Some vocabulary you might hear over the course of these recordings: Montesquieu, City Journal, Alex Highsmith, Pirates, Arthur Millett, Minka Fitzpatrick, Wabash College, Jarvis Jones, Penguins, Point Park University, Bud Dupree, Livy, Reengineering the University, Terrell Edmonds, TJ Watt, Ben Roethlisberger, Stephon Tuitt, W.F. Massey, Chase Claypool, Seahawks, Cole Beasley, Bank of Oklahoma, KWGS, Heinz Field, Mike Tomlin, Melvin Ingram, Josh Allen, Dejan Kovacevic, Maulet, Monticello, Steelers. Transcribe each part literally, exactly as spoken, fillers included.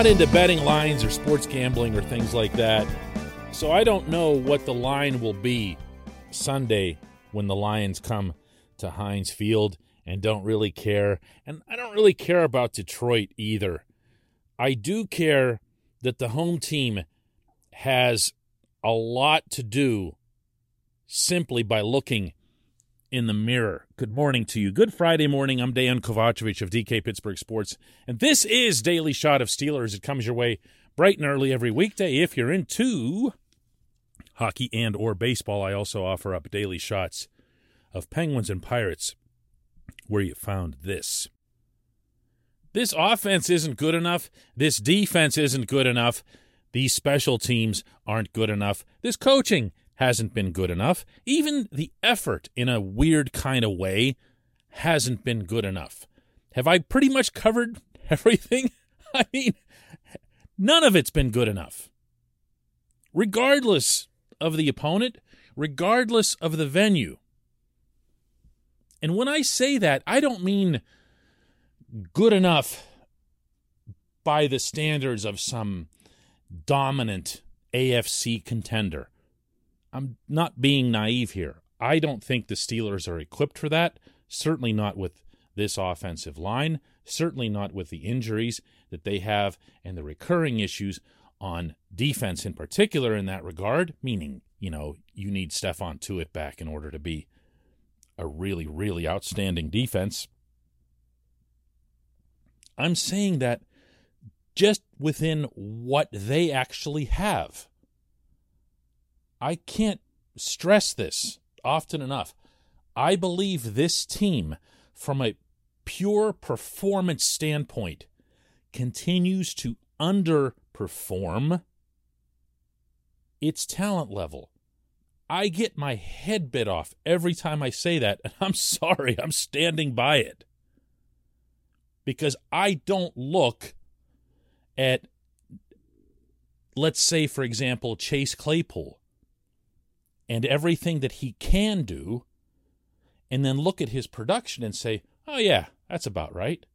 not into betting lines or sports gambling or things like that, so I don't know what the line will be Sunday when the Lions come to Heinz Field, and don't really care. And I don't really care about Detroit either. I do care that the home team has a lot to do simply by looking in the mirror. Good morning to you. Good Friday morning. I'm Dejan Kovacevic of D K Pittsburgh Sports, and this is Daily Shot of Steelers. It comes your way bright and early every weekday. If you're into hockey and or baseball, I also offer up daily shots of Penguins and Pirates, where you found this. This offense isn't good enough. This defense isn't good enough. These special teams aren't good enough. This coaching hasn't been good enough. Even the effort, in a weird kind of way, hasn't been good enough. Have I pretty much covered everything? I mean, none of it's been good enough. Regardless of the opponent, regardless of the venue. And when I say that, I don't mean good enough by the standards of some dominant A F C contender. I'm not being naive here. I don't think the Steelers are equipped for that, certainly not with this offensive line, certainly not with the injuries that they have and the recurring issues on defense in particular in that regard, meaning, you know, you need Stephon Tuitt back in order to be a really, really outstanding defense. I'm saying that just within what they actually have. I can't stress this often enough. I believe this team, from a pure performance standpoint, continues to underperform its talent level. I get my head bit off every time I say that, and I'm sorry, I'm standing by it. Because I don't look at, let's say, for example, Chase Claypool and everything that he can do, and then look at his production and say, oh yeah, that's about right.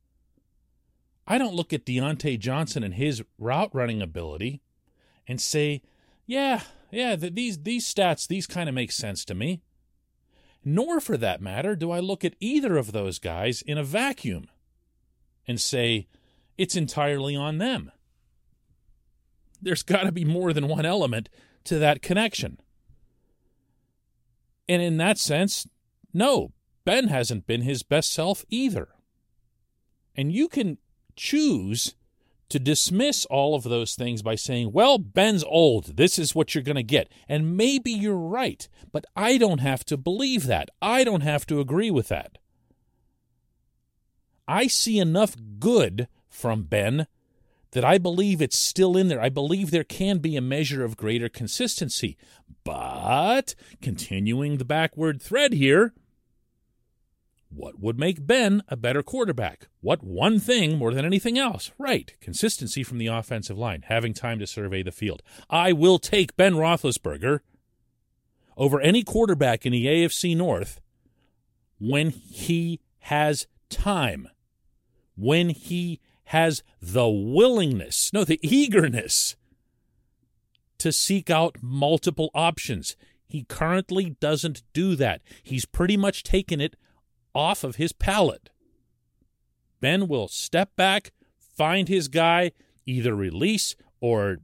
I don't look at Deontay Johnson and his route running ability and say, yeah, yeah, the, these these stats, these kind of make sense to me. Nor, for that matter, do I look at either of those guys in a vacuum and say, it's entirely on them. There's got to be more than one element to that connection. And in that sense, no, Ben hasn't been his best self either. And you can choose to dismiss all of those things by saying, well, Ben's old. This is what you're going to get. And maybe you're right, but I don't have to believe that. I don't have to agree with that. I see enough good from Ben that I believe it's still in there. I believe there can be a measure of greater consistency. But, continuing the backward thread here, what would make Ben a better quarterback? What one thing more than anything else? Right, consistency from the offensive line, having time to survey the field. I will take Ben Roethlisberger over any quarterback in the A F C North when he has time, when he has the willingness, no, the eagerness to seek out multiple options. He currently doesn't do that. He's pretty much taken it off of his palate. Ben will step back, find his guy, either release or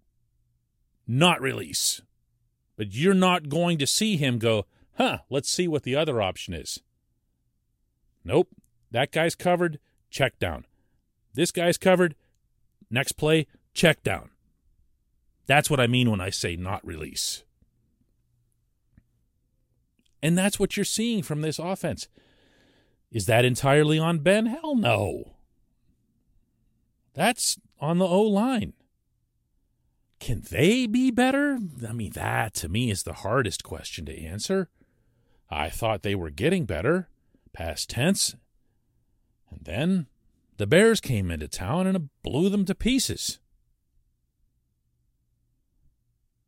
not release. But you're not going to see him go, huh, let's see what the other option is. Nope, that guy's covered, check down. This guy's covered, next play, check down. That's what I mean when I say not release. And that's what you're seeing from this offense. Is that entirely on Ben? Hell no. That's on the O-line. Can they be better? I mean, that to me is the hardest question to answer. I thought they were getting better, past tense. And then the Bears came into town and blew them to pieces.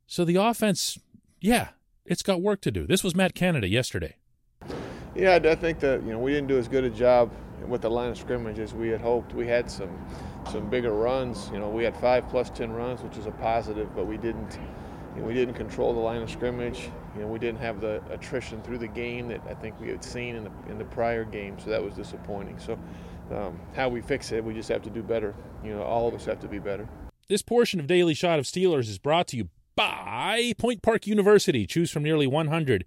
So the offense, yeah, it's got work to do. This was Matt Canada yesterday. Yeah, I think that, you know, we didn't do as good a job with the line of scrimmage as we had hoped. We had some some bigger runs. You know, we had five plus ten runs, which is a positive, but we didn't you know, we didn't control the line of scrimmage. You know, we didn't have the attrition through the game that I think we had seen in the in the prior game, so that was disappointing. So um, how we fix it, we just have to do better. You know, all of us have to be better. This portion of Daily Shot of Steelers is brought to you by Point Park University. Choose from nearly one hundred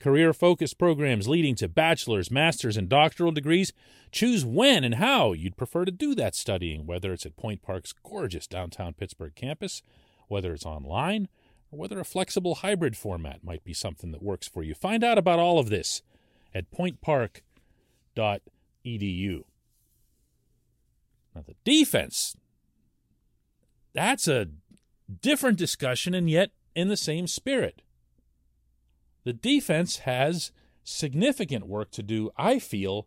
career-focused programs leading to bachelor's, master's, and doctoral degrees. Choose when and how you'd prefer to do that studying, whether it's at Point Park's gorgeous downtown Pittsburgh campus, whether it's online, or whether a flexible hybrid format might be something that works for you. Find out about all of this at point park dot e d u. Now, the defense, that's a different discussion and yet in the same spirit. The defense has significant work to do, I feel,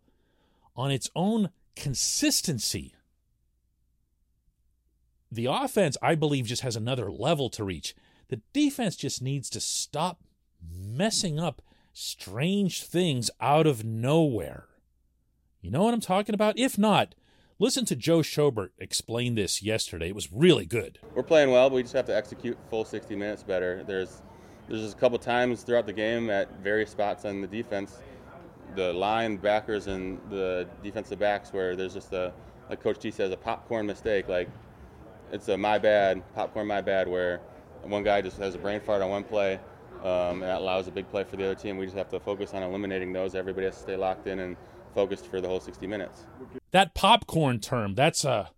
on its own consistency. The offense, I believe, just has another level to reach. The defense just needs to stop messing up strange things out of nowhere. You know what I'm talking about? If not, listen to Joe Schobert explain this yesterday. It was really good. We're playing well, but we just have to execute full sixty minutes better. There's There's just a couple times throughout the game at various spots on the defense, the linebackers and the defensive backs, where there's just a, like Coach T says, a popcorn mistake. Like, it's a my bad, popcorn my bad, where one guy just has a brain fart on one play, um, and that allows a big play for the other team. We just have to focus on eliminating those. Everybody has to stay locked in and focused for the whole sixty minutes. That popcorn term, that's a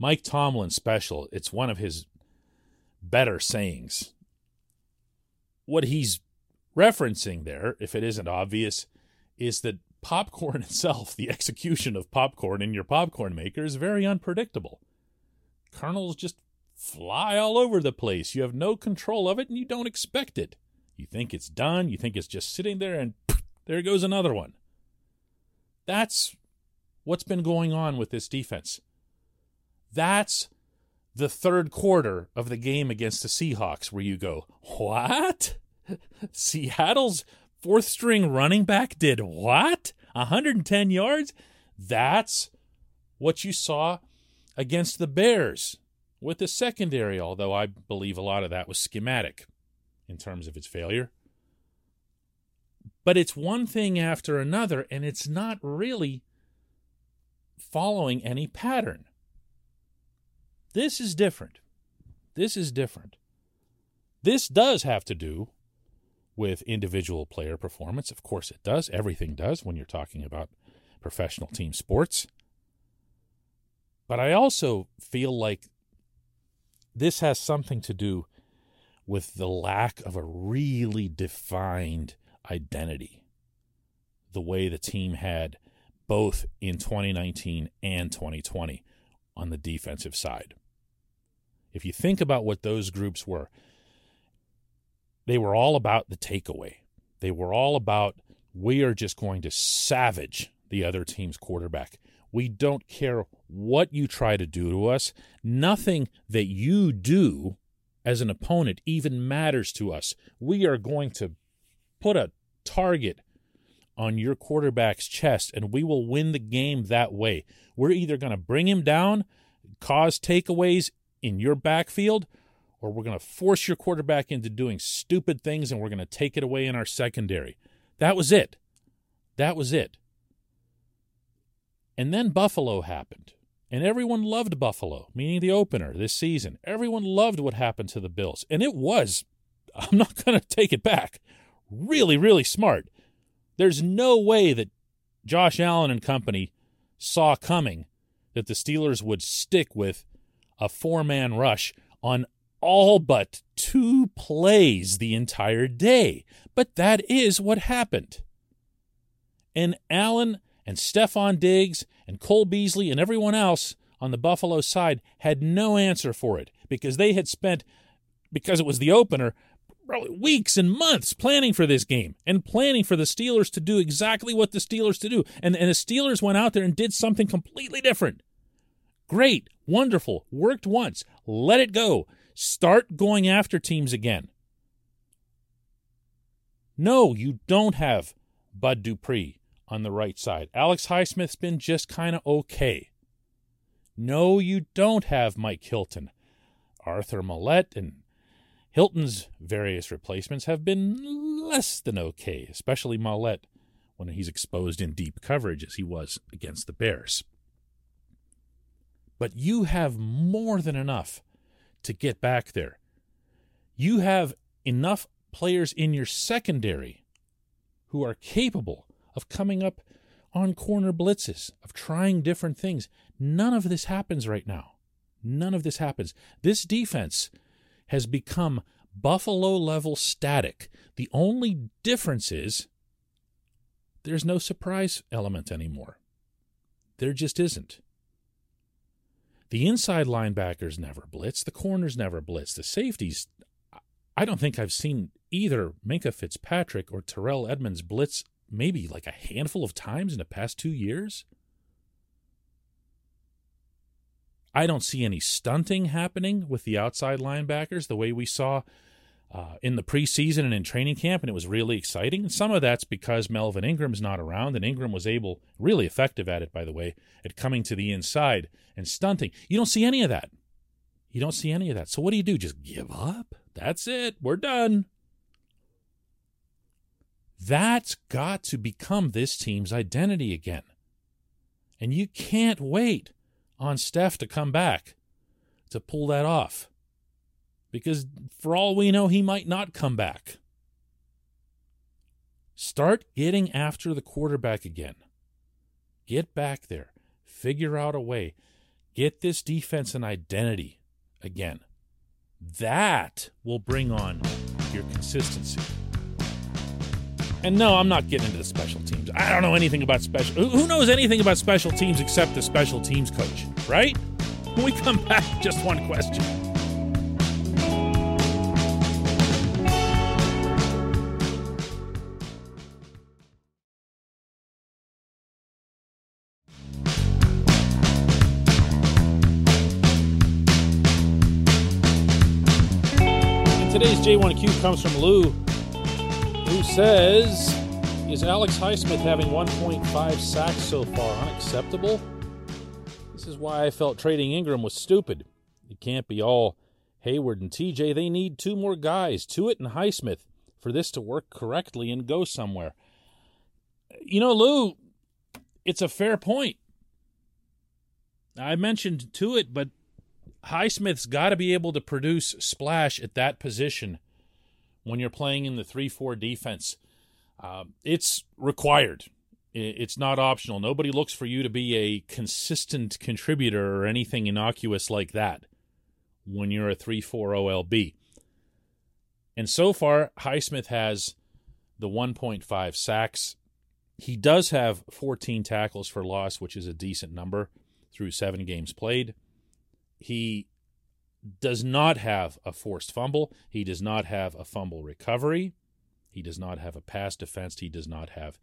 Mike Tomlin special. It's one of his better sayings. What he's referencing there, if it isn't obvious, is that popcorn itself, the execution of popcorn in your popcorn maker, is very unpredictable. Kernels just fly all over the place. You have no control of it, and you don't expect it. You think it's done. You think it's just sitting there, and poof, there goes another one. That's what's been going on with this defense. That's the third quarter of the game against the Seahawks, where you go, what? Seattle's fourth-string running back did what? one hundred ten yards? That's what you saw against the Bears with the secondary, although I believe a lot of that was schematic in terms of its failure. But it's one thing after another, and it's not really following any pattern. This is different. This is different. This does have to do with individual player performance. Of course it does. Everything does when you're talking about professional team sports. But I also feel like this has something to do with the lack of a really defined identity, the way the team had both in twenty nineteen and twenty twenty on the defensive side. If you think about what those groups were, they were all about the takeaway. They were all about, we are just going to savage the other team's quarterback. We don't care what you try to do to us. Nothing that you do as an opponent even matters to us. We are going to put a target on your quarterback's chest, and we will win the game that way. We're either going to bring him down, cause takeaways in your backfield, or we're going to force your quarterback into doing stupid things, and we're going to take it away in our secondary. That was it. That was it. And then Buffalo happened, and everyone loved Buffalo, meaning the opener this season. Everyone loved what happened to the Bills, and it was, I'm not going to take it back, really, really smart. There's no way that Josh Allen and company saw coming that the Steelers would stick with a four-man rush on all but two plays the entire day. But that is what happened. And Allen and Stephon Diggs and Cole Beasley and everyone else on the Buffalo side had no answer for it, because they had spent, because it was the opener, probably weeks and months planning for this game and planning for the Steelers to do exactly what the Steelers to do. And, and the Steelers went out there and did something completely different. Great. Wonderful. Worked once. Let it go. Start going after teams again. No, you don't have Bud Dupree on the right side. Alex Highsmith's been just kind of okay. No, you don't have Mike Hilton. Arthur Millett and Hilton's various replacements have been less than okay, especially Maulet when he's exposed in deep coverage as he was against the Bears. But you have more than enough to get back there. You have enough players in your secondary who are capable of coming up on corner blitzes, of trying different things. None of this happens right now. None of this happens. This defense has become Buffalo-level static. The only difference is there's no surprise element anymore. There just isn't. The inside linebackers never blitz. The corners never blitz. The safeties, I don't think I've seen either Minka Fitzpatrick or Terrell Edmonds blitz maybe like a handful of times in the past two years. I don't see any stunting happening with the outside linebackers the way we saw uh, in the preseason and in training camp, and it was really exciting. And some of that's because Melvin Ingram's not around, and Ingram was able, really effective at it, by the way, at coming to the inside and stunting. You don't see any of that. You don't see any of that. So what do you do? Just give up? That's it. We're done. That's got to become this team's identity again. And you can't wait on Steph to come back to pull that off, because for all we know, he might not come back. Start getting after the quarterback again. Get back there. Figure out a way. Get this defense an identity again. That will bring on your consistency. And no, I'm not getting into the special teams. I don't know anything about special... Who knows anything about special teams except the special teams coach, right? When we come back, just one question. And today's J one Q comes from Lou, who says, is Alex Highsmith having one point five sacks so far unacceptable? This is why I felt trading Ingram was stupid. It can't be all Hayward and T J. They need two more guys, Tuitt and Highsmith, for this to work correctly and go somewhere. You know, Lou, it's a fair point. I mentioned Tuitt, but Highsmith's got to be able to produce splash at that position when you're playing in the three four defense. Uh, it's required. It's not optional. Nobody looks for you to be a consistent contributor or anything innocuous like that when you're a three four O L B. And so far, Highsmith has the one point five sacks. He does have fourteen tackles for loss, which is a decent number through seven games played. He does not have a forced fumble. He does not have a fumble recovery. He does not have a pass defense. He does not have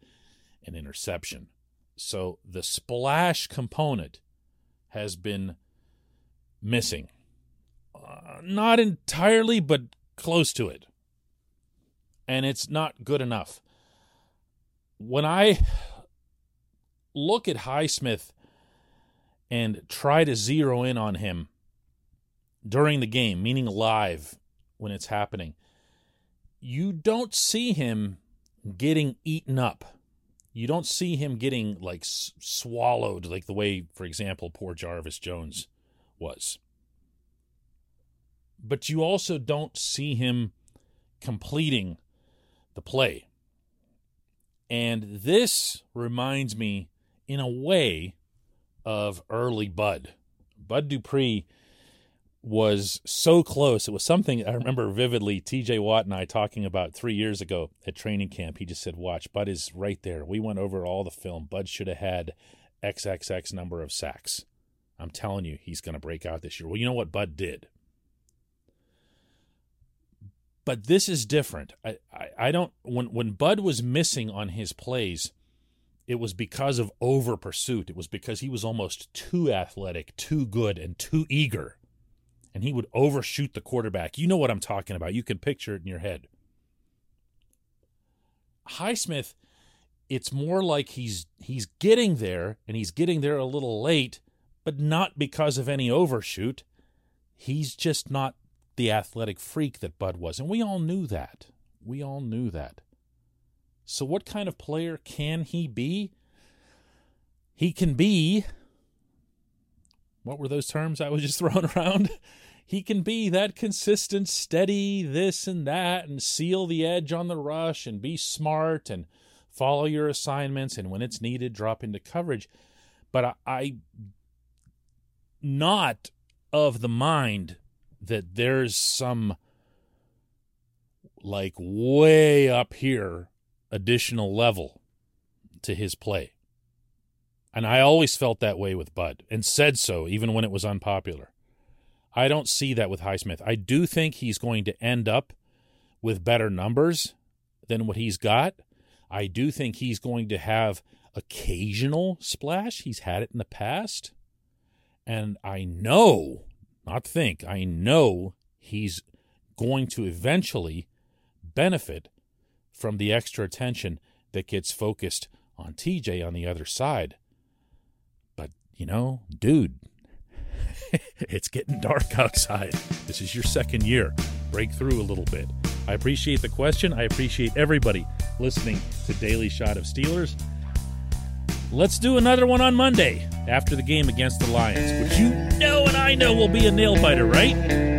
an interception. So the splash component has been missing. Uh, not entirely, but close to it. And it's not good enough. When I look at Highsmith and try to zero in on him during the game, meaning live when it's happening, you don't see him getting eaten up. You don't see him getting, like, s- swallowed, like the way, for example, poor Jarvis Jones was. But you also don't see him completing the play. And this reminds me, in a way, of early Bud. Bud Dupree was so close. It was something I remember vividly, T J Watt and I talking about three years ago at training camp. He just said, watch, Bud is right there. We went over all the film. Bud should have had triple X number of sacks. I'm telling you, he's going to break out this year. Well, you know what Bud did. But this is different. I, I, I don't, when, when Bud was missing on his plays, it was because of over pursuit. It was because he was almost too athletic, too good, and too eager. And he would overshoot the quarterback. You know what I'm talking about. You can picture it in your head. Highsmith, it's more like he's he's getting there, and he's getting there a little late, but not because of any overshoot. He's just not the athletic freak that Bud was, and we all knew that. We all knew that. So what kind of player can he be? He can be, what were those terms I was just throwing around? He can be that consistent, steady, this and that, and seal the edge on the rush, and be smart, and follow your assignments, and when it's needed, drop into coverage. But I, I not of the mind that there's some, like, way up here additional level to his play. And I always felt that way with Bud and said so even when it was unpopular. I don't see that with Highsmith. I do think he's going to end up with better numbers than what he's got. I do think he's going to have occasional splash. He's had it in the past. And I know, not think, I know he's going to eventually benefit from the extra attention that gets focused on T J on the other side. But, you know, dude, it's getting dark outside. This is your second year. Break through a little bit. I appreciate the question. I appreciate everybody listening to Daily Shot of Steelers. Let's do another one on Monday after the game against the Lions, which you know and I know will be a nail-biter, right?